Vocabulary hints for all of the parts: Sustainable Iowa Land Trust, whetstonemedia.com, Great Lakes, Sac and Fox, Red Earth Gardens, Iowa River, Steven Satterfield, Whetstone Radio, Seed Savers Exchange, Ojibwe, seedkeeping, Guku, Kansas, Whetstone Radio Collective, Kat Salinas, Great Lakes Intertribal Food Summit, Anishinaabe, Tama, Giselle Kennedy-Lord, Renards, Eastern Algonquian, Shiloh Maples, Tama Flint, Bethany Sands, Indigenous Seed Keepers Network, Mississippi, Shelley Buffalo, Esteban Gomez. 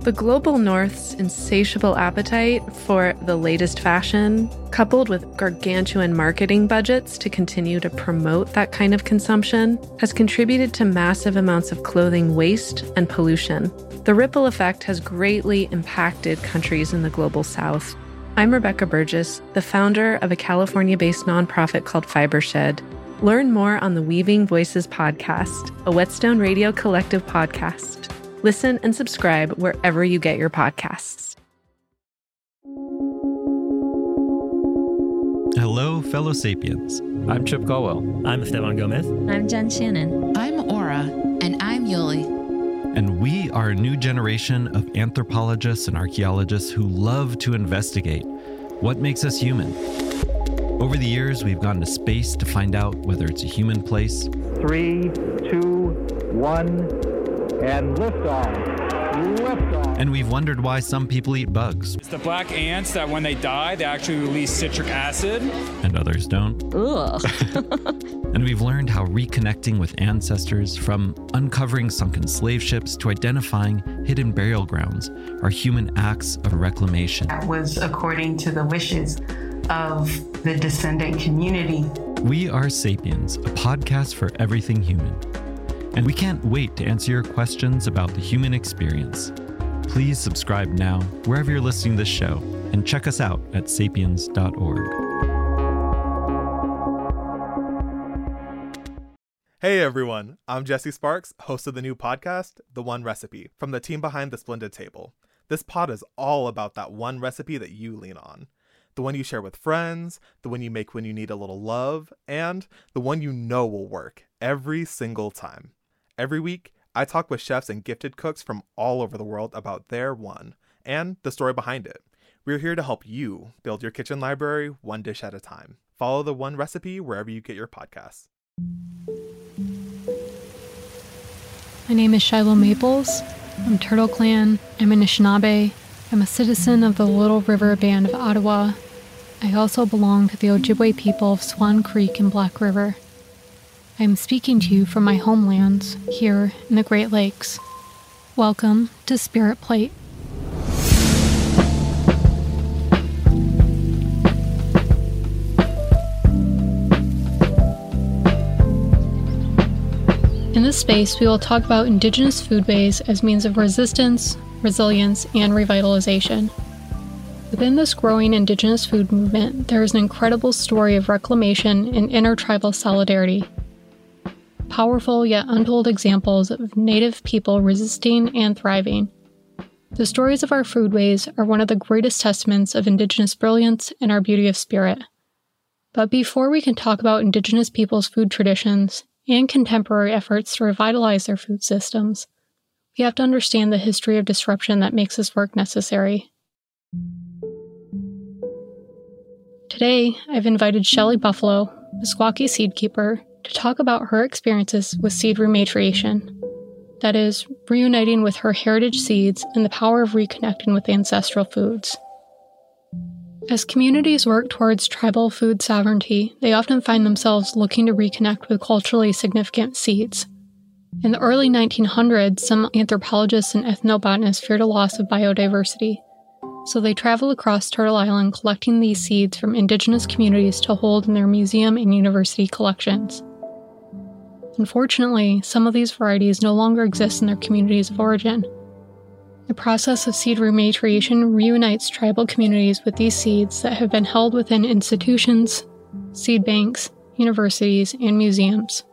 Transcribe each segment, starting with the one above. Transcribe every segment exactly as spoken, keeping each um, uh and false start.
The global north's insatiable appetite for the latest fashion, coupled with gargantuan marketing budgets to continue to promote that kind of consumption, has contributed to massive amounts of clothing waste and pollution. The ripple effect has greatly impacted countries in the global south. I'm Rebecca Burgess, the founder of a California-based nonprofit called Fibershed. Learn more on the Weaving Voices podcast, a Whetstone Radio Collective podcast. Listen and subscribe wherever you get your podcasts. Hello, fellow sapiens. I'm Chip Colwell. I'm Esteban Gomez. I'm Jen Shannon. I'm Aura. And I'm Yoli. And we are a new generation of anthropologists and archaeologists who love to investigate what makes us human. Over the years, we've gone to space to find out whether it's a human place. Three, two, one... And liftoff, liftoff. And we've wondered why some people eat bugs. It's the black ants that when they die, they actually release citric acid. And others don't. Ugh. And we've learned how reconnecting with ancestors, from uncovering sunken slave ships to identifying hidden burial grounds, are human acts of reclamation. That was according to the wishes of the descendant community. We are Sapiens, a podcast for everything human. And we can't wait to answer your questions about the human experience. Please subscribe now, wherever you're listening to this show, and check us out at sapiens dot org. Hey everyone, I'm Jesse Sparks, host of the new podcast, The One Recipe, from the team behind The Splendid Table. This pod is all about that one recipe that you lean on. The one you share with friends, the one you make when you need a little love, and the one you know will work every single time. Every week, I talk with chefs and gifted cooks from all over the world about their one and the story behind it. We're here to help you build your kitchen library one dish at a time. Follow The One Recipe wherever you get your podcasts. My name is Shiloh Maples. I'm Turtle Clan. I'm Anishinaabe. I'm a citizen of the Little River Band of Ottawa. I also belong to the Ojibwe people of Swan Creek and Black River. I am speaking to you from my homelands, here in the Great Lakes. Welcome to Spirit Plate. In this space, we will talk about Indigenous foodways as means of resistance, resilience, and revitalization. Within this growing Indigenous food movement, there is an incredible story of reclamation and intertribal solidarity. Powerful yet untold examples of Native people resisting and thriving. The stories of our foodways are one of the greatest testaments of Indigenous brilliance and our beauty of spirit. But before we can talk about Indigenous people's food traditions and contemporary efforts to revitalize their food systems, we have to understand the history of disruption that makes this work necessary. Today, I've invited Shelley Buffalo, Meskwaki seed keeper, to talk about her experiences with seed rematriation, that is, reuniting with her heritage seeds and the power of reconnecting with ancestral foods. As communities work towards tribal food sovereignty, they often find themselves looking to reconnect with culturally significant seeds. In the early nineteen hundreds, some anthropologists and ethnobotanists feared a loss of biodiversity, so they traveled across Turtle Island collecting these seeds from Indigenous communities to hold in their museum and university collections. Unfortunately, some of these varieties no longer exist in their communities of origin. The process of seed rematriation reunites tribal communities with these seeds that have been held within institutions, seed banks, universities, and museums.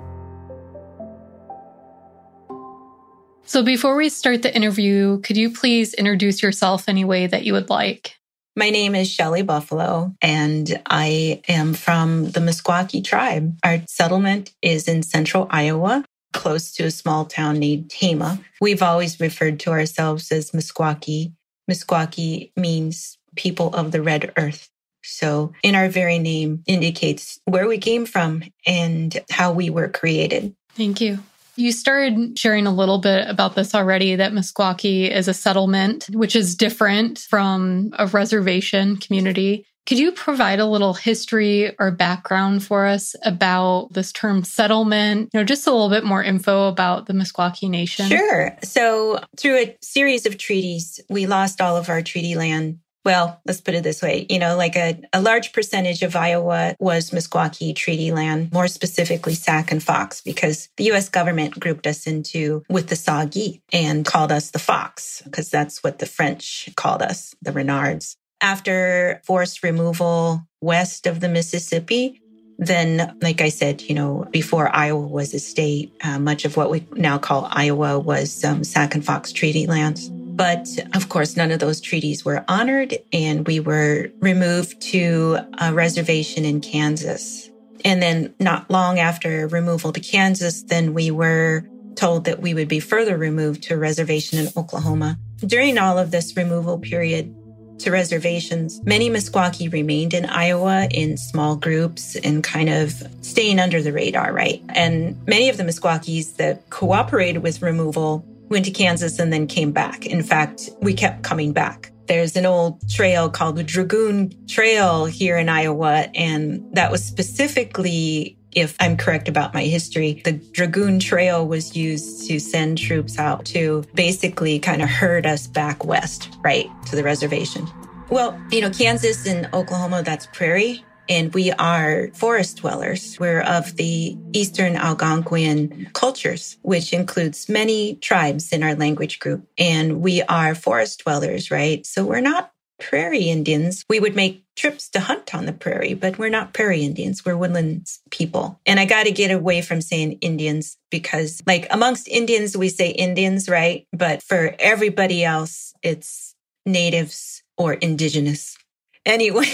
So before we start the interview, could you please introduce yourself any way that you would like? My name is Shelley Buffalo, and I am from the Meskwaki tribe. Our settlement is in central Iowa, close to a small town named Tama. We've always referred to ourselves as Meskwaki. Meskwaki means people of the Red Earth. So in our very name indicates where we came from and how we were created. Thank you. You started sharing a little bit about this already, that Meskwaki is a settlement, which is different from a reservation community. Could you provide a little history or background for us about this term settlement? You know, just a little bit more info about the Meskwaki Nation. Sure. So through a series of treaties, we lost all of our treaty land. Well, let's put it this way, you know, like a, a large percentage of Iowa was Meskwaki treaty land, more specifically Sac and Fox, because the U S government grouped us into with the Saugee and called us the Fox, because that's what the French called us, the Renards. After forced removal west of the Mississippi, then, like I said, you know, before Iowa was a state, uh, much of what we now call Iowa was um, Sac and Fox treaty lands. But of course, none of those treaties were honored, and we were removed to a reservation in Kansas. And then not long after removal to Kansas, then we were told that we would be further removed to a reservation in Oklahoma. During all of this removal period to reservations, many Meskwaki remained in Iowa in small groups and kind of staying under the radar, right? And many of the Meskwakis that cooperated with removal went to Kansas and then came back. In fact, we kept coming back. There's an old trail called the Dragoon Trail here in Iowa, and that was specifically, if I'm correct about my history, the Dragoon Trail was used to send troops out to basically kind of herd us back west, right, to the reservation. Well, you know, Kansas and Oklahoma, that's prairie, and we are forest dwellers. We're of the Eastern Algonquian cultures, which includes many tribes in our language group. And we are forest dwellers, right? So we're not prairie Indians. We would make trips to hunt on the prairie, but we're not prairie Indians. We're woodland people. And I got to get away from saying Indians because, like, amongst Indians, we say Indians, right? But for everybody else, it's natives or indigenous. Anyway.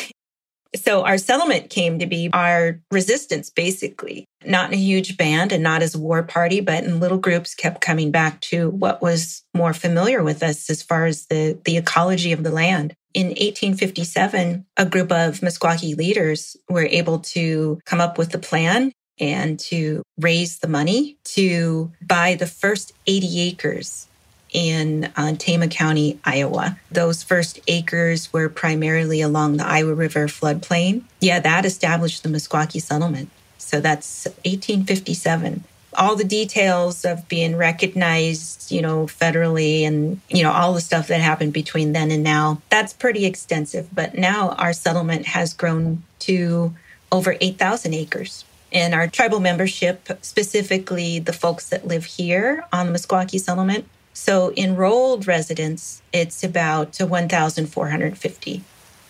So our settlement came to be our resistance, basically, not in a huge band and not as a war party, but in little groups kept coming back to what was more familiar with us as far as the, the ecology of the land. In eighteen fifty-seven, a group of Meskwaki leaders were able to come up with the plan and to raise the money to buy the first eighty acres in uh, Tama County, Iowa. Those first acres were primarily along the Iowa River floodplain. Yeah, that established the Meskwaki settlement. So that's eighteen fifty-seven. All the details of being recognized, you know, federally and, you know, all the stuff that happened between then and now, that's pretty extensive. But now our settlement has grown to over eight thousand acres. And our tribal membership, specifically the folks that live here on the Meskwaki settlement, so enrolled residents, it's about one thousand four hundred fifty.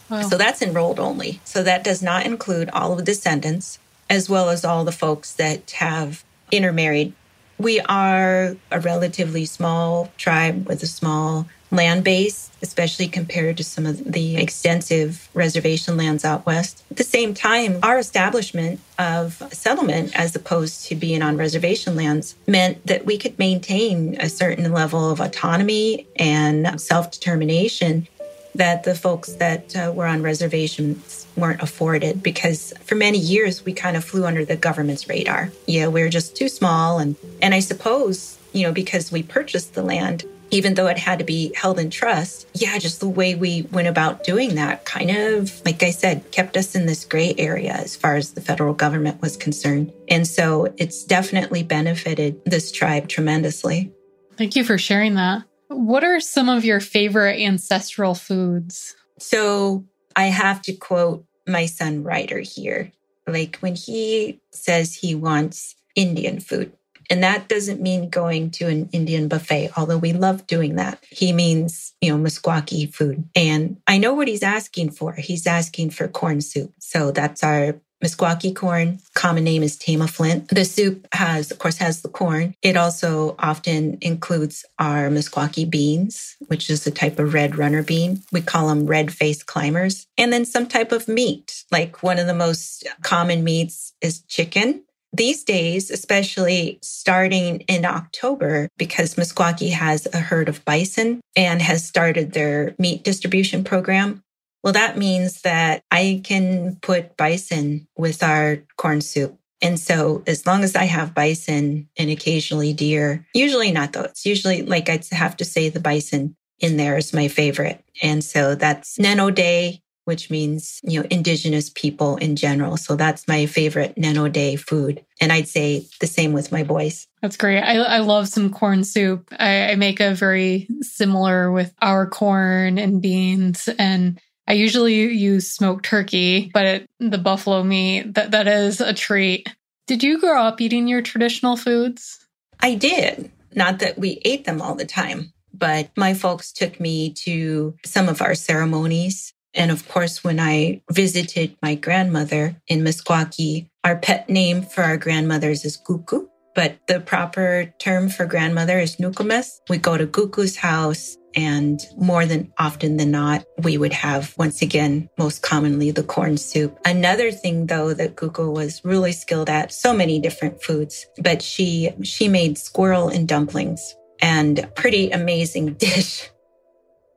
Wow. So that's enrolled only. So that does not include all of the descendants, as well as all the folks that have intermarried. We are a relatively small tribe with a small land base, especially compared to some of the extensive reservation lands out west. At the same time, our establishment of settlement, as opposed to being on reservation lands, meant that we could maintain a certain level of autonomy and self-determination that the folks that uh, were on reservations weren't afforded, because for many years, we kind of flew under the government's radar. Yeah, we were just too small. And, and I suppose, you know, because we purchased the land, even though it had to be held in trust, yeah, just the way we went about doing that kind of, like I said, kept us in this gray area as far as the federal government was concerned. And so it's definitely benefited this tribe tremendously. Thank you for sharing that. What are some of your favorite ancestral foods? So I have to quote my son Ryder here. Like when he says he wants Indian food, and that doesn't mean going to an Indian buffet, although we love doing that. He means, you know, Meskwaki food. And I know what he's asking for. He's asking for corn soup. So that's our Meskwaki corn. Common name is Tama Flint. The soup has, of course, has the corn. It also often includes our Meskwaki beans, which is a type of red runner bean. We call them red-faced climbers. And then some type of meat, like one of the most common meats is chicken. These days, especially starting in October, because Meskwaki has a herd of bison and has started their meat distribution program. Well, that means that I can put bison with our corn soup. And so as long as I have bison and occasionally deer, usually not though, it's usually like I'd have to say the bison in there is my favorite. And so that's Neno Day. which means, you know, Indigenous people in general. So that's my favorite Nano Day food. And I'd say the same with my boys. That's great. I, I love some corn soup. I, I make a very similar with our corn and beans, and I usually use smoked turkey, but it, the buffalo meat, that, that is a treat. Did you grow up eating your traditional foods? I did. Not that we ate them all the time, but my folks took me to some of our ceremonies. And of course, when I visited my grandmother in Meskwaki, our pet name for our grandmothers is Guku, but the proper term for grandmother is Nukumes. We go to Guku's house, and more than often than not, we would have, once again, most commonly the corn soup. Another thing, though, that Gugu was really skilled at, so many different foods, but she she made squirrel and dumplings, and pretty amazing dish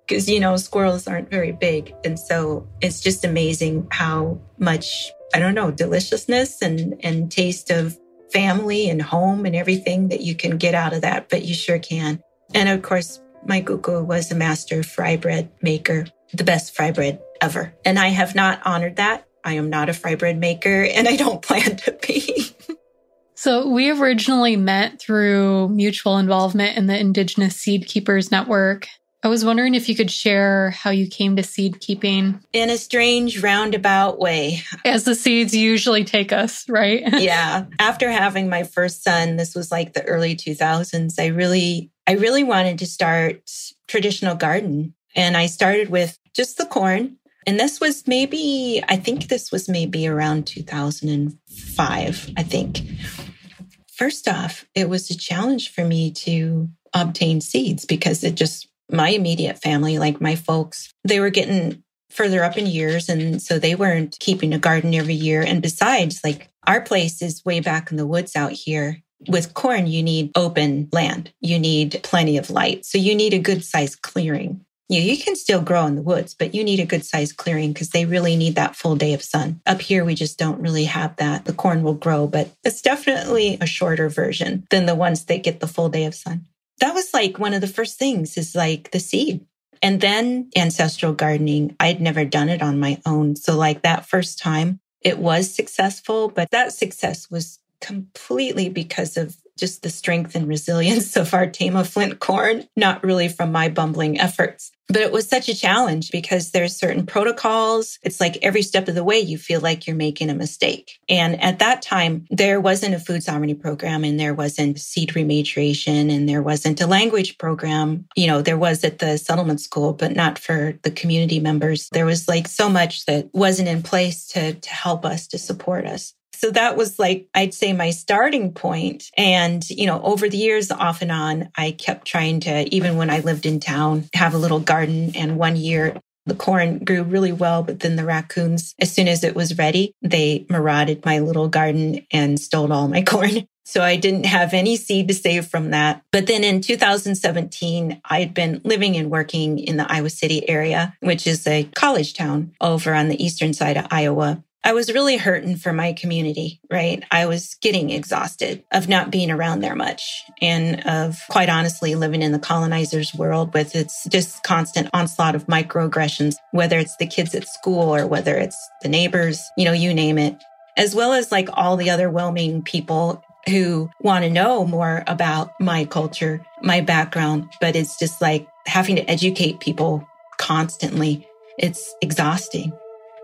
because, you know, squirrels aren't very big. And so it's just amazing how much, I don't know, deliciousness and, and taste of family and home and everything that you can get out of that, but you sure can. And of course, my Gugu was a master fry bread maker, the best fry bread ever. And I have not honored that. I am not a fry bread maker, and I don't plan to be. So we originally met through mutual involvement in the Indigenous Seed Keepers Network. I was wondering if you could share how you came to seed keeping. In a strange roundabout way. As the seeds usually take us, right? Yeah. After having my first son, this was like the early two thousands, I really... I really wanted to start traditional garden, and I started with just the corn. And this was maybe, I think this was maybe around two thousand five, I think. First off, it was a challenge for me to obtain seeds because it just, my immediate family, like my folks, they were getting further up in years. And so they weren't keeping a garden every year. And besides, like our place is way back in the woods out here. With corn, you need open land. You need plenty of light. So you need a good-sized clearing. You, you can still grow in the woods, but you need a good-sized clearing because they really need that full day of sun. Up here, we just don't really have that. The corn will grow, but it's definitely a shorter version than the ones that get the full day of sun. That was like one of the first things is like the seed. And then ancestral gardening. I'd never done it on my own. So like that first time, it was successful, but that success was completely because of just the strength and resilience of our Tama Flint corn, not really from my bumbling efforts. But it was such a challenge because there's certain protocols. It's like every step of the way, you feel like you're making a mistake. And at that time, there wasn't a food sovereignty program, and there wasn't seed rematriation, and there wasn't a language program. You know, there was at the settlement school, but not for the community members. There was like so much that wasn't in place to, to help us, to support us. So that was like, I'd say my starting point. And, you know, over the years, off and on, I kept trying to, even when I lived in town, have a little garden. And one year, the corn grew really well, but then the raccoons, as soon as it was ready, they marauded my little garden and stole all my corn. So I didn't have any seed to save from that. But then in two thousand seventeen, I had been living and working in the Iowa City area, which is a college town over on the eastern side of Iowa. I was really hurting for my community, right? I was getting exhausted of not being around there much and of, quite honestly, living in the colonizer's world with its just constant onslaught of microaggressions, whether it's the kids at school or whether it's the neighbors, you know, you name it, as well as like all the other well-meaning people who want to know more about my culture, my background, but it's just like having to educate people constantly. It's exhausting.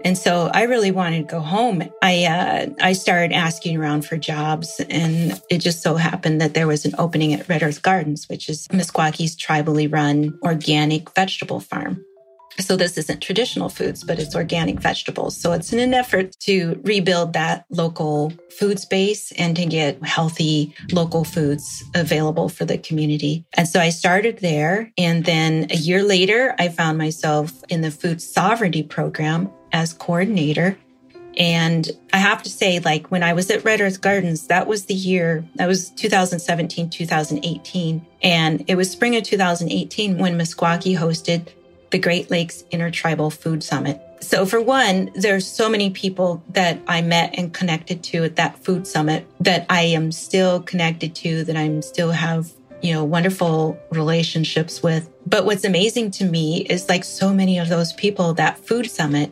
And so I really wanted to go home. I uh, I started asking around for jobs, and it just so happened that there was an opening at Red Earth Gardens, which is Meskwaki's tribally run organic vegetable farm. So this isn't traditional foods, but it's organic vegetables. So it's in an effort to rebuild that local food space and to get healthy local foods available for the community. And so I started there. And then a year later, I found myself in the food sovereignty program as coordinator. And I have to say, like when I was at Red Earth Gardens, that was the year, that was two thousand seventeen, two thousand eighteen. And it was spring of two thousand eighteen when Meskwaki hosted the Great Lakes Intertribal Food Summit. So for one, there's so many people that I met and connected to at that food summit that I am still connected to, that I'm still have, you know, wonderful relationships with. But what's amazing to me is like so many of those people, that food summit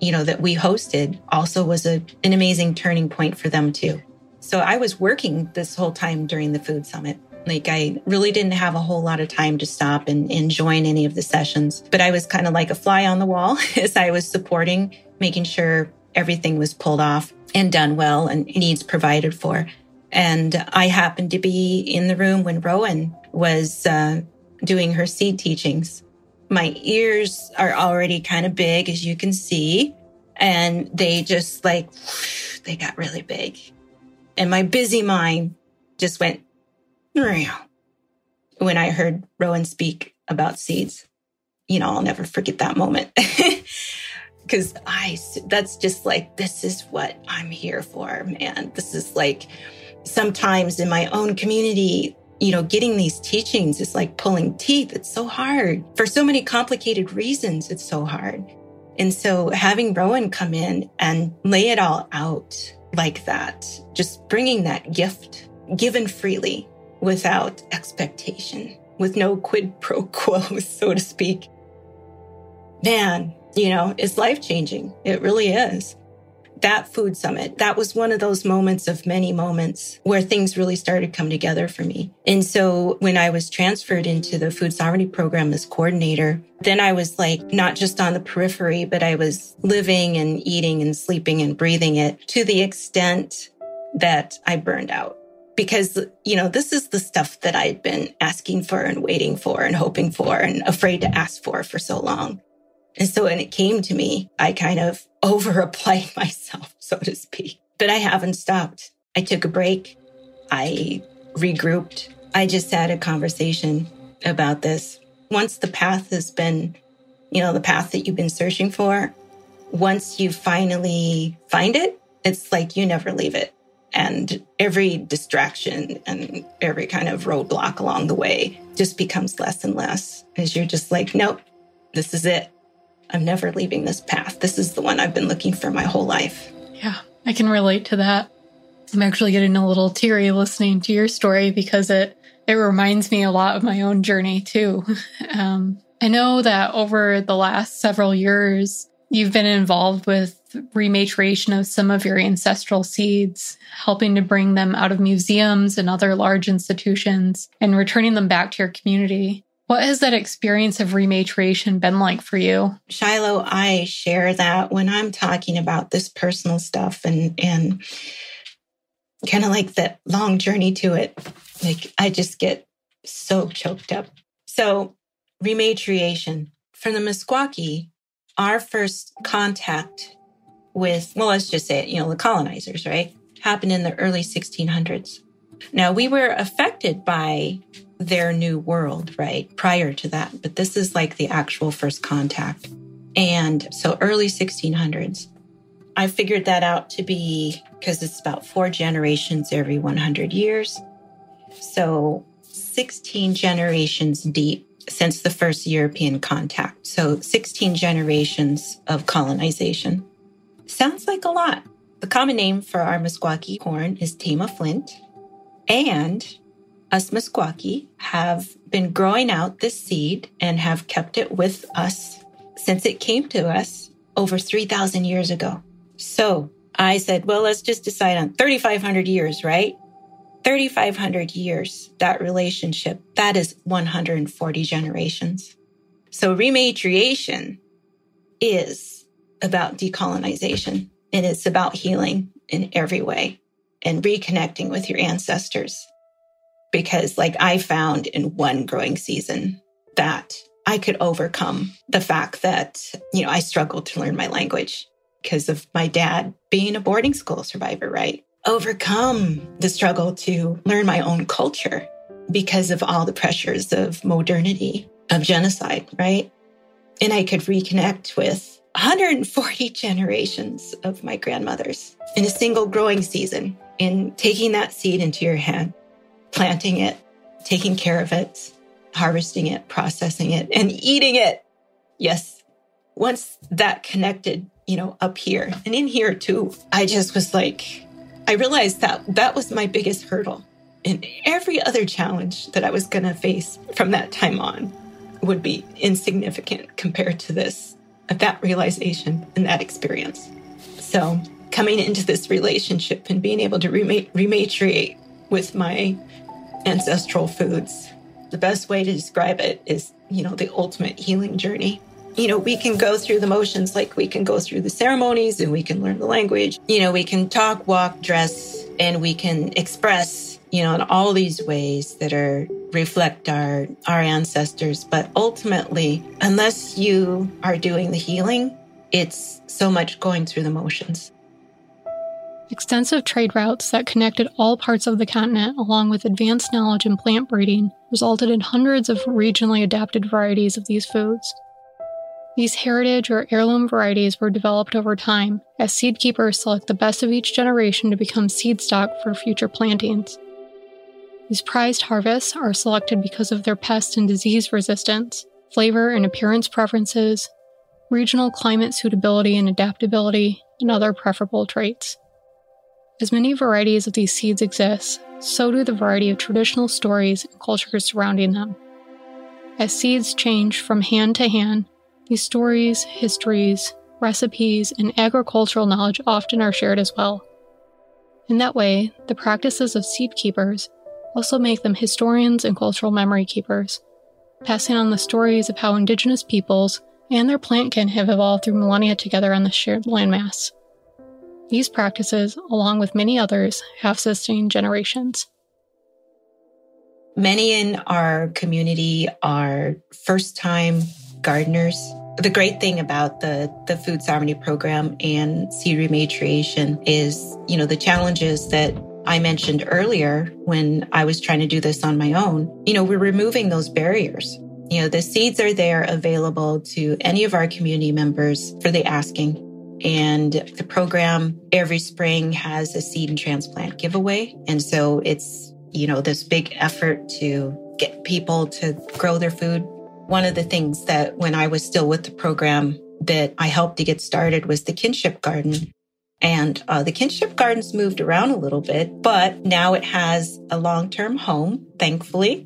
you know, that we hosted also was a, an amazing turning point for them too. So I was working this whole time during the food summit. Like I really didn't have a whole lot of time to stop and, and join any of the sessions, but I was kind of like a fly on the wall as I was supporting, making sure everything was pulled off and done well and needs provided for. And I happened to be in the room when Rowan was uh, doing her seed teachings. My ears are already kind of big, as you can see, and they just like, whoosh, they got really big. And my busy mind just went when I heard Rowan speak about seeds. You know, I'll never forget that moment. Because I, that's just like, this is what I'm here for, man. This is like, sometimes in my own community, you know, getting these teachings is like pulling teeth. It's so hard. For so many complicated reasons, it's so hard. And so having Rowan come in and lay it all out like that, just bringing that gift given freely without expectation, with no quid pro quo, so to speak. Man, you know, it's life-changing. It really is. That food summit, that was one of those moments of many moments where things really started to come together for me. And so when I was transferred into the food sovereignty program as coordinator, then I was like, not just on the periphery, but I was living and eating and sleeping and breathing it to the extent that I burned out. Because, you know, this is the stuff that I'd been asking for and waiting for and hoping for and afraid to ask for for so long. And so when it came to me, I kind of over-applied myself, so to speak. But I haven't stopped. I took a break. I regrouped. I just had a conversation about this. Once the path has been, you know, the path that you've been searching for, once you finally find it, it's like you never leave it. And every distraction and every kind of roadblock along the way just becomes less and less as you're just like, nope, this is it. I'm never leaving this path. This is the one I've been looking for my whole life. Yeah, I can relate to that. I'm actually getting a little teary listening to your story because it, it reminds me a lot of my own journey too. Um, I know that over the last several years, you've been involved with rematriation of some of your ancestral seeds, helping to bring them out of museums and other large institutions and returning them back to your community. What has that experience of rematriation been like for you? Shiloh, I share that when I'm talking about this personal stuff and and kind of like that long journey to it, like I just get so choked up. So rematriation. For the Meskwaki, our first contact with, well, let's just say it, you know, the colonizers, right, happened in the early sixteen hundreds. Now, we were affected by their new world, right, prior to that. But this is like the actual first contact. And so early sixteen hundreds, I figured that out to be, because it's about four generations every one hundred years. So sixteen generations deep since the first European contact. So sixteen generations of colonization. Sounds like a lot. The common name for our Meskwaki horn is Tama Flint. And us Meskwaki have been growing out this seed and have kept it with us since it came to us over three thousand years ago. So I said, well, let's just decide on three thousand five hundred years, right? three thousand five hundred years, that relationship, that is one hundred forty generations. So rematriation is about decolonization, and it's about healing in every way and reconnecting with your ancestors. Because like I found in one growing season that I could overcome the fact that, you know, I struggled to learn my language because of my dad being a boarding school survivor, right? Overcome the struggle to learn my own culture because of all the pressures of modernity, of genocide, right? And I could reconnect with one hundred forty generations of my grandmothers in a single growing season and taking that seed into your hand. Planting it, taking care of it, harvesting it, processing it, and eating it. Yes. Once that connected, you know, up here and in here too, I just was like, I realized that that was my biggest hurdle. And every other challenge that I was going to face from that time on would be insignificant compared to this. of that realization and that experience. So coming into this relationship and being able to remat- rematriate with my ancestral foods, the best way to describe it is, you know, the ultimate healing journey. You know, we can go through the motions, like we can go through the ceremonies and we can learn the language. You know, we can talk, walk, dress, and we can express, you know, in all these ways that are reflect our, our ancestors. But ultimately, unless you are doing the healing, it's so much going through the motions. Extensive trade routes that connected all parts of the continent, along with advanced knowledge in plant breeding, resulted in hundreds of regionally adapted varieties of these foods. These heritage or heirloom varieties were developed over time, as seed keepers select the best of each generation to become seed stock for future plantings. These prized harvests are selected because of their pest and disease resistance, flavor and appearance preferences, regional climate suitability and adaptability, and other preferable traits. As many varieties of these seeds exist, so do the variety of traditional stories and cultures surrounding them. As seeds change from hand to hand, these stories, histories, recipes, and agricultural knowledge often are shared as well. In that way, the practices of seed keepers also make them historians and cultural memory keepers, passing on the stories of how indigenous peoples and their plant kin have evolved through millennia together on the shared landmass. These practices, along with many others, have sustained generations. Many in our community are first-time gardeners. The great thing about the, the Food Sovereignty Program and seed rematriation is, you know, the challenges that I mentioned earlier when I was trying to do this on my own. You know, we're removing those barriers. You know, the seeds are there available to any of our community members for the asking. And the program every spring has a seed and transplant giveaway. And so it's, you know, this big effort to get people to grow their food. One of the things that when I was still with the program that I helped to get started was the kinship garden. And uh, the kinship garden's moved around a little bit, but now it has a long-term home, thankfully.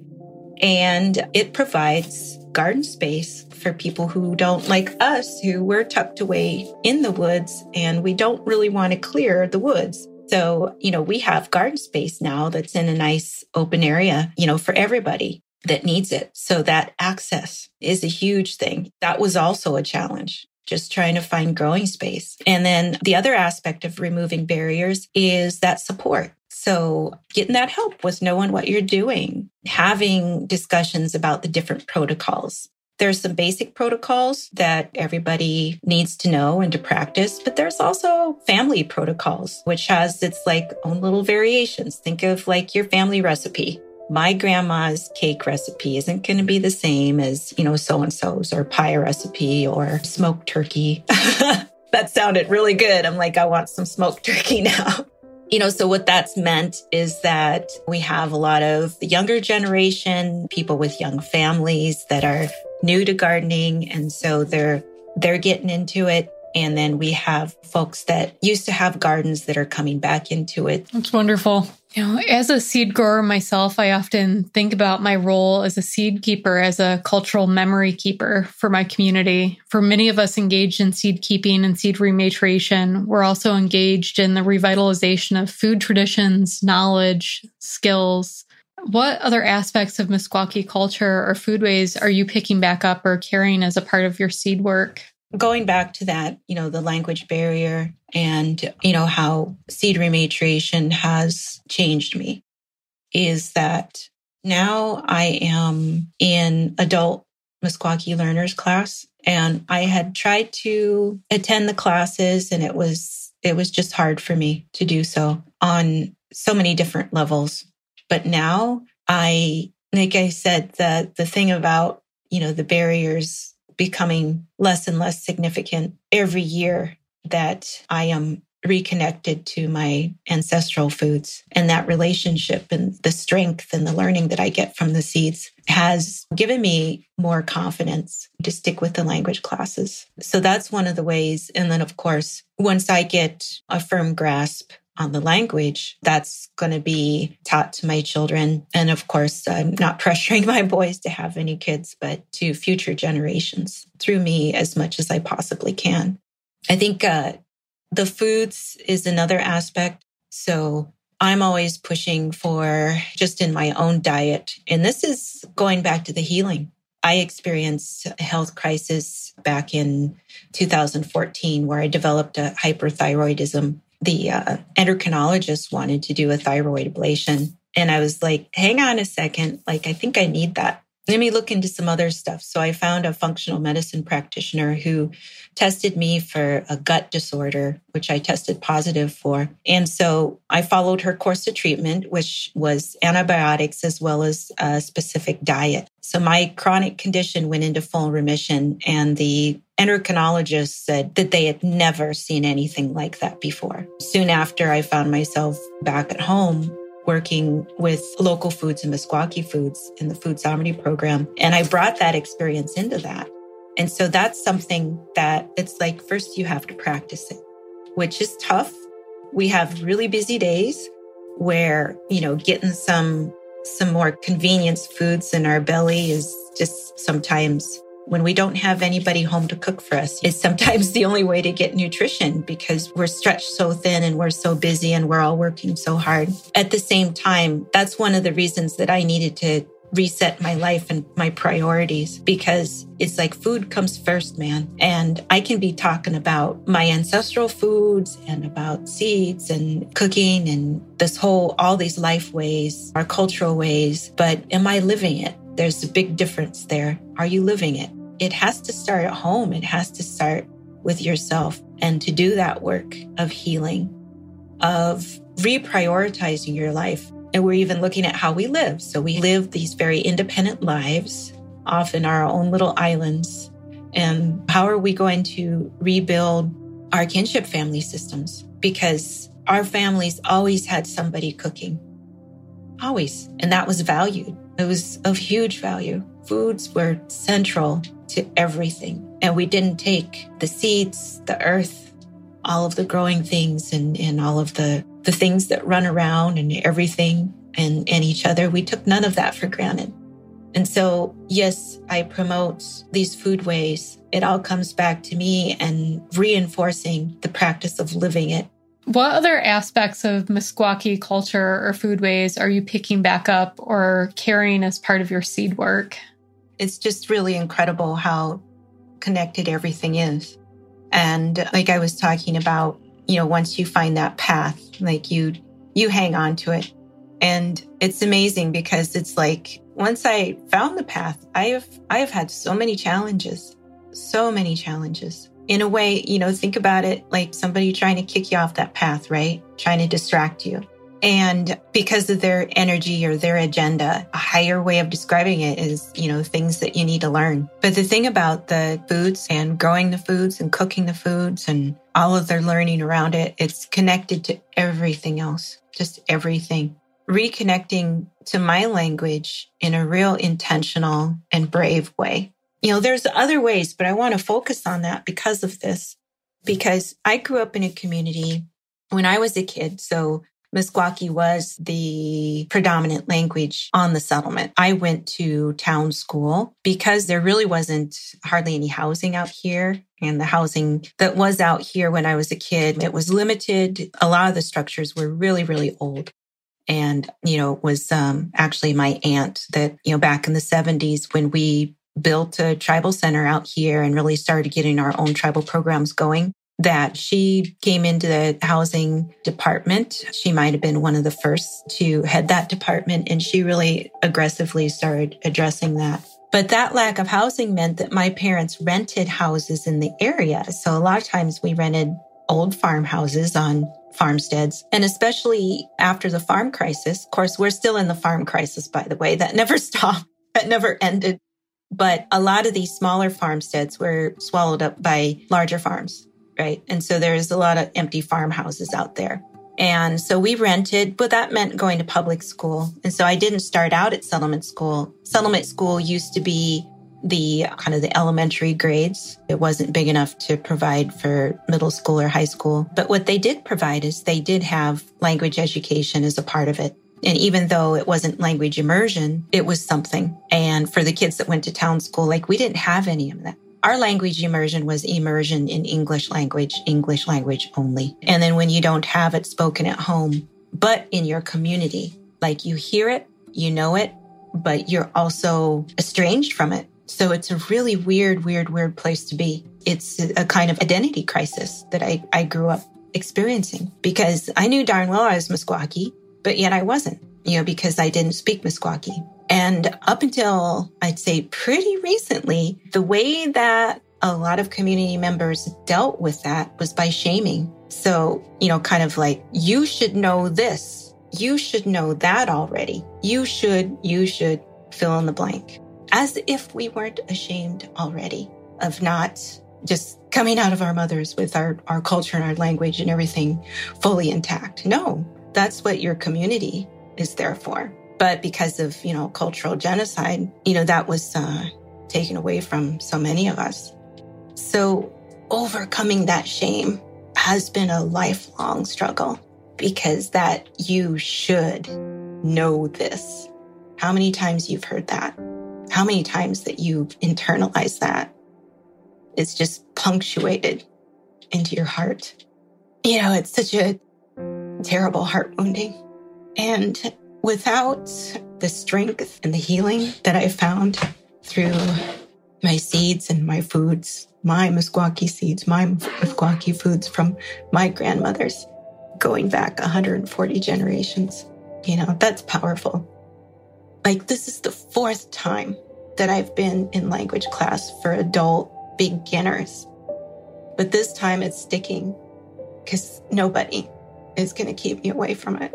And it provides garden space for people who don't like us, who were tucked away in the woods, and we don't really want to clear the woods. So, you know, we have garden space now that's in a nice open area, you know, for everybody that needs it. So that access is a huge thing. That was also a challenge, just trying to find growing space. And then the other aspect of removing barriers is that support. So getting that help with knowing what you're doing, having discussions about the different protocols. There's some basic protocols that everybody needs to know and to practice, but there's also family protocols, which has its like own little variations. Think of like your family recipe. My grandma's cake recipe isn't going to be the same as, you know, so-and-so's or pie recipe or smoked turkey. That sounded really good. I'm like, I want some smoked turkey now. You know, so what that's meant is that we have a lot of the younger generation, people with young families that are new to gardening. And so they're they're getting into it. And then we have folks that used to have gardens that are coming back into it. That's wonderful. You know, as a seed grower myself, I often think about my role as a seed keeper, as a cultural memory keeper for my community. For many of us engaged in seed keeping and seed rematriation, we're also engaged in the revitalization of food traditions, knowledge, skills. What other aspects of Meskwaki culture or foodways are you picking back up or carrying as a part of your seed work? Going back to that, you know, the language barrier and, you know, how seed rematriation has changed me is that now I am in adult Meskwaki learners class, and I had tried to attend the classes and it was, it was just hard for me to do so on so many different levels. But now I, like I said, the, the thing about, you know, the barriers becoming less and less significant every year that I am reconnected to my ancestral foods, and that relationship and the strength and the learning that I get from the seeds has given me more confidence to stick with the language classes. So that's one of the ways. And then, of course, once I get a firm grasp on the language that's going to be taught to my children. And of course, I'm not pressuring my boys to have any kids, but to future generations through me as much as I possibly can. I think uh, the foods is another aspect. So I'm always pushing for just in my own diet. And this is going back to the healing. I experienced a health crisis back in two thousand fourteen where I developed a hyperthyroidism. The uh, endocrinologist wanted to do a thyroid ablation. And I was like, hang on a second. Like, I think I need that. Let me look into some other stuff. So I found a functional medicine practitioner who tested me for a gut disorder, which I tested positive for. And so I followed her course of treatment, which was antibiotics as well as a specific diet. So my chronic condition went into full remission, and the endocrinologist said that they had never seen anything like that before. Soon after, I found myself back at home working with local foods and Meskwaki foods in the Food Sovereignty Program. And I brought that experience into that. And so that's something that it's like, first you have to practice it, which is tough. We have really busy days where, you know, getting some, some more convenience foods in our belly is just sometimes when we don't have anybody home to cook for us is sometimes the only way to get nutrition because we're stretched so thin and we're so busy and we're all working so hard. At the same time, that's one of the reasons that I needed to reset my life and my priorities because it's like food comes first, man. And I can be talking about my ancestral foods and about seeds and cooking and this whole, all these life ways, our cultural ways, but am I living it? There's a big difference there. Are you living it? It has to start at home. It has to start with yourself. And to do that work of healing, of reprioritizing your life. And we're even looking at how we live. So we live these very independent lives off in our own little islands. And how are we going to rebuild our kinship family systems? Because our families always had somebody cooking. Always. And that was valued. It was of huge value. Foods were central to everything. And we didn't take the seeds, the earth, all of the growing things and, and all of the, the things that run around and everything and, and each other. We took none of that for granted. And so, yes, I promote these food ways. It all comes back to me and reinforcing the practice of living it. What other aspects of Meskwaki culture or foodways are you picking back up or carrying as part of your seed work? It's just really incredible how connected everything is. And like I was talking about, you know, once you find that path, like you, you hang on to it. And it's amazing because it's like, once I found the path, I have, I have had so many challenges, so many challenges. In a way, you know, think about it like somebody trying to kick you off that path, right? Trying to distract you. And because of their energy or their agenda, a higher way of describing it is, you know, things that you need to learn. But the thing about the foods and growing the foods and cooking the foods and all of their learning around it, it's connected to everything else, just everything. Reconnecting to my language in a real intentional and brave way. You know, there's other ways, but I want to focus on that because of this, because I grew up in a community when I was a kid. So Meskwaki was the predominant language on the settlement. I went to town school because there really wasn't hardly any housing out here. And the housing that was out here when I was a kid, it was limited. A lot of the structures were really, really old. And, you know, it was um, actually my aunt that, you know, back in the seventies when we built a tribal center out here and really started getting our own tribal programs going, that she came into the housing department. She might have been one of the first to head that department, and she really aggressively started addressing that. But that lack of housing meant that my parents rented houses in the area. So a lot of times we rented old farmhouses on farmsteads. And especially after the farm crisis, of course, we're still in the farm crisis, by the way, that never stopped, that never ended. But a lot of these smaller farmsteads were swallowed up by larger farms, right? And so there's a lot of empty farmhouses out there. And so we rented, but that meant going to public school. And so I didn't start out at settlement school. Settlement school used to be the kind of the elementary grades. It wasn't big enough to provide for middle school or high school. But what they did provide is they did have language education as a part of it. And even though it wasn't language immersion, it was something. And for the kids that went to town school, like we didn't have any of that. Our language immersion was immersion in English language, English language only. And then when you don't have it spoken at home, but in your community, like you hear it, you know it, but you're also estranged from it. So it's a really weird, weird, weird place to be. It's a kind of identity crisis that I, I grew up experiencing because I knew darn well I was Meskwaki, but yet I wasn't, you know, because I didn't speak Meskwaki. And up until I'd say pretty recently, the way that a lot of community members dealt with that was by shaming. So, you know, kind of like, you should know this. You should know that already. You should, you should fill in the blank. As if we weren't ashamed already of not just coming out of our mothers with our, our culture and our language and everything fully intact. No, that's what your community is there for. But because of, you know, cultural genocide, you know, that was uh, taken away from so many of us. So overcoming that shame has been a lifelong struggle because that you should know this. How many times you've heard that? How many times that you internalize that is just punctuated into your heart. You know, it's such a terrible heart wounding. And without the strength and the healing that I found through my seeds and my foods, my Meskwaki seeds, my Meskwaki foods from my grandmothers, going back one hundred forty generations, you know, that's powerful. Like, this is the fourth time that I've been in language class for adult beginners. But this time it's sticking because nobody is going to keep me away from it.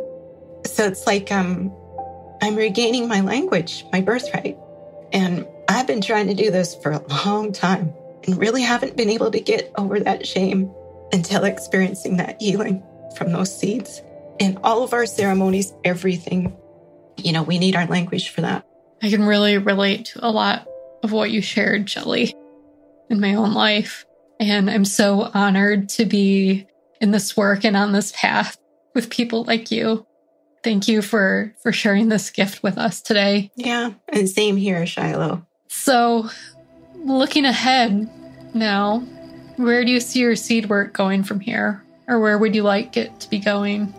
So it's like um, I'm regaining my language, my birthright. And I've been trying to do this for a long time and really haven't been able to get over that shame until experiencing that healing from those seeds. In all of our ceremonies, everything. You know, we need our language for that. I can really relate to a lot of what you shared, Shelley, in my own life. And I'm so honored to be in this work and on this path with people like you. Thank you for, for sharing this gift with us today. Yeah, and same here, Shiloh. So looking ahead now, where do you see your seed work going from here? Or where would you like it to be going?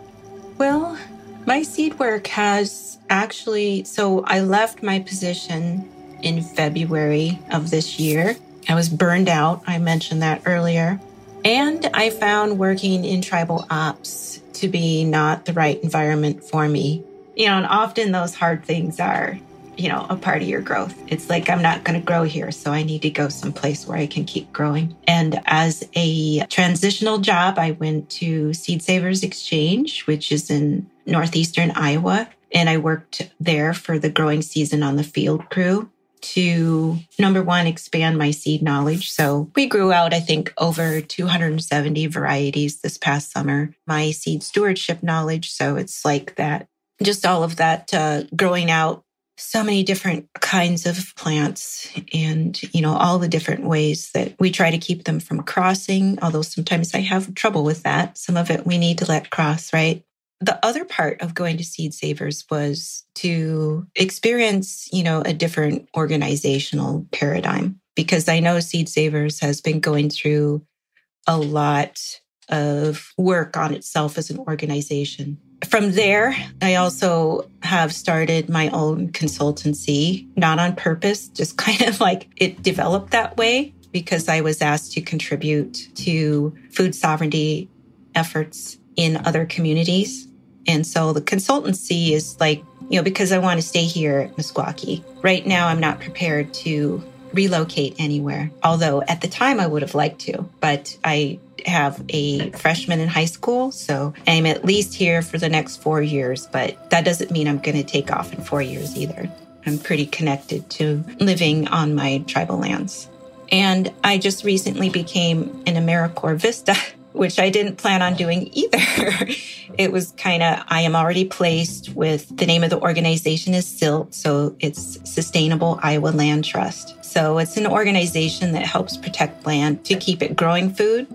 Well, my seed work has actually, so I left my position in February of this year. I was burned out. I mentioned that earlier. And I found working in tribal ops to be not the right environment for me. You know, and often those hard things are, you know, a part of your growth. It's like, I'm not going to grow here, so I need to go someplace where I can keep growing. And as a transitional job, I went to Seed Savers Exchange, which is in northeastern Iowa. And I worked there for the growing season on the field crew to, number one, expand my seed knowledge. So we grew out, I think, over two hundred seventy varieties this past summer. My seed stewardship knowledge, so it's like that, just all of that uh, growing out so many different kinds of plants and, you know, all the different ways that we try to keep them from crossing, although sometimes I have trouble with that. Some of it we need to let cross, right? The other part of going to Seed Savers was to experience, you know, a different organizational paradigm, because I know Seed Savers has been going through a lot of work on itself as an organization. From there, I also have started my own consultancy, not on purpose, just kind of like it developed that way because I was asked to contribute to food sovereignty efforts in other communities. And so the consultancy is like, you know, because I want to stay here at Meskwaki. Right now, I'm not prepared to relocate anywhere, although at the time I would have liked to. But I have a freshman in high school, so I'm at least here for the next four years. But that doesn't mean I'm going to take off in four years either. I'm pretty connected to living on my tribal lands. And I just recently became an AmeriCorps Vista which I didn't plan on doing either. It was kind of, I am already placed with, the name of the organization is SILT, so it's Sustainable Iowa Land Trust. So it's an organization that helps protect land to keep it growing food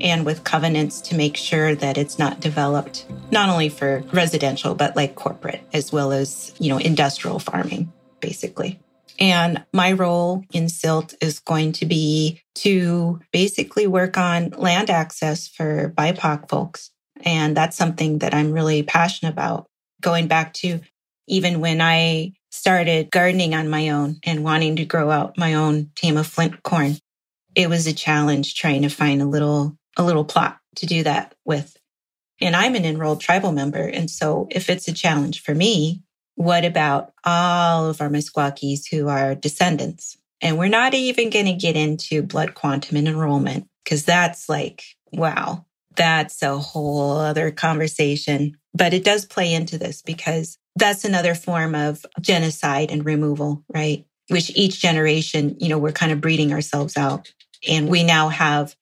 and with covenants to make sure that it's not developed, not only for residential, but like corporate, as well as, you know, industrial farming, basically. And my role in SILT is going to be to basically work on land access for B I P O C folks. And that's something that I'm really passionate about. Going back to even when I started gardening on my own and wanting to grow out my own Tama Flint corn, it was a challenge trying to find a little a little plot to do that with. And I'm an enrolled tribal member. And so if it's a challenge for me, what about all of our Meskwakis who are descendants? And we're not even going to get into blood quantum and enrollment, because that's like, wow, that's a whole other conversation. But it does play into this because that's another form of genocide and removal, right? Which each generation, you know, we're kind of breeding ourselves out. And we now have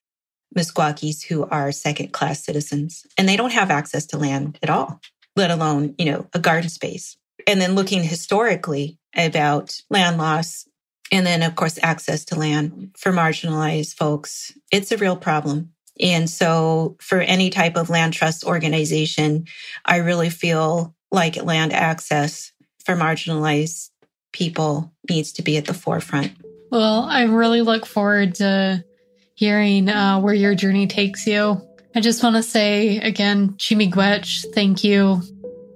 Meskwakis who are second-class citizens, and they don't have access to land at all, let alone, you know, a garden space. And then looking historically about land loss, and then, of course, access to land for marginalized folks, it's a real problem. And so for any type of land trust organization, I really feel like land access for marginalized people needs to be at the forefront. Well, I really look forward to hearing uh, where your journey takes you. I just want to say, again, Chimigwech, thank you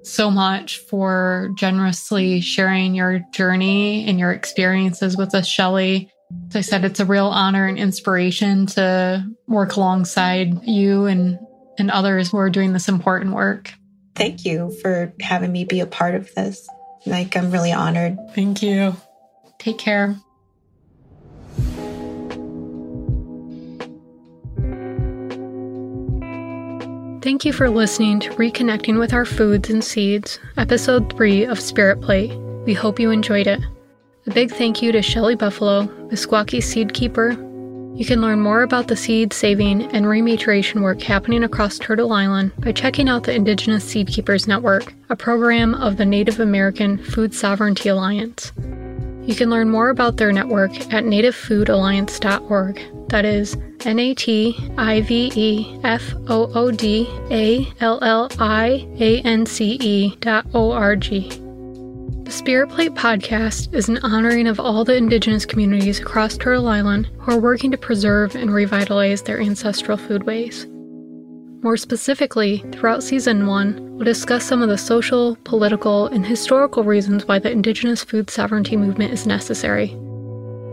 so much for generously sharing your journey and your experiences with us, Shelley. As I said, it's a real honor and inspiration to work alongside you and, and others who are doing this important work. Thank you for having me be a part of this. Like, I'm really honored. Thank you. Take care. Thank you for listening to Reconnecting with Our Foods and Seeds, Episode three of Spirit Plate. We hope you enjoyed it. A big thank you to Shelley Buffalo, Meskwaki Seed Keeper. You can learn more about the seed saving and rematriation work happening across Turtle Island by checking out the Indigenous Seed Keepers Network, a program of the Native American Food Sovereignty Alliance. You can learn more about their network at native food alliance dot org. That is N-A-T-I-V-E-F-O-O-D-A-L-L-I-A-N-C-E dot O-R-G. The Spirit Plate podcast is an honoring of all the Indigenous communities across Turtle Island who are working to preserve and revitalize their ancestral foodways. More specifically, throughout Season one, we'll discuss some of the social, political, and historical reasons why the Indigenous food sovereignty movement is necessary.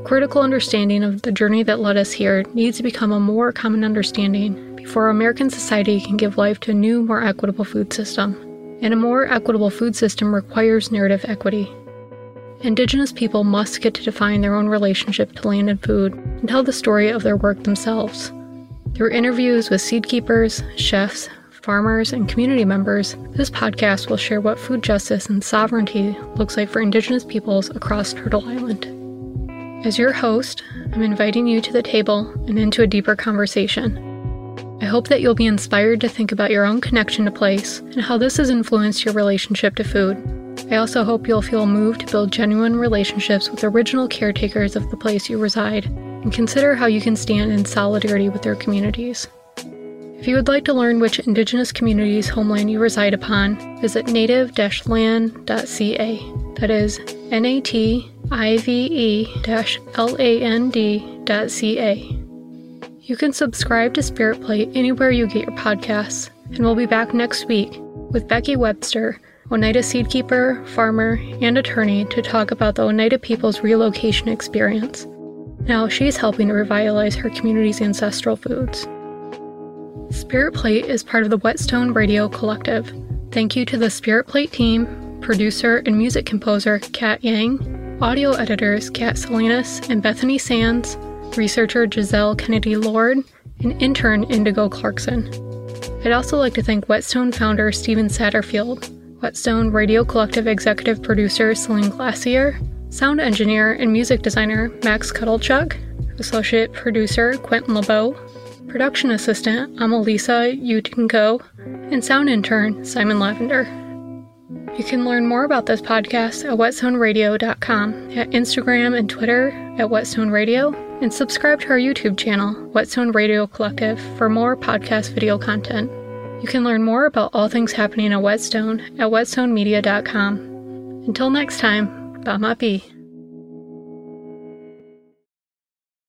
Critical understanding of the journey that led us here needs to become a more common understanding before American society can give life to a new, more equitable food system. And a more equitable food system requires narrative equity. Indigenous people must get to define their own relationship to land and food and tell the story of their work themselves. Through interviews with seed keepers, chefs, farmers, and community members, this podcast will share what food justice and sovereignty looks like for Indigenous peoples across Turtle Island. As your host, I'm inviting you to the table and into a deeper conversation. I hope that you'll be inspired to think about your own connection to place and how this has influenced your relationship to food. I also hope you'll feel moved to build genuine relationships with original caretakers of the place you reside, and consider how you can stand in solidarity with their communities. If you would like to learn which Indigenous communities' homeland you reside upon, visit native dash land dot c a. That is N A T I V E dash L A N D dot C A. You can subscribe to Spirit Plate anywhere you get your podcasts, and we'll be back next week with Becky Webster, Oneida seed keeper, farmer, and attorney, to talk about the Oneida people's relocation experience. Now she's helping to revitalize her community's ancestral foods. Spirit Plate is part of the Whetstone Radio Collective. Thank you to the Spirit Plate team, producer and music composer Kat Yang, audio editors Kat Salinas and Bethany Sands, researcher Giselle Kennedy-Lord, and intern Indigo Clarkson. I'd also like to thank Whetstone founder Steven Satterfield, Whetstone Radio Collective executive producer Celine Glacier, sound engineer and music designer Max Kudelchuk, associate producer Quentin LeBeau, Production assistant, Amelisa Utinko, and sound intern, Simon Lavender. You can learn more about this podcast at whetstone radio dot com, at Instagram and Twitter at Whetstone Radio, and subscribe to our YouTube channel, Whetstone Radio Collective, for more podcast video content. You can learn more about all things happening at Whetstone at whetstone media dot com. Until next time, Bama P.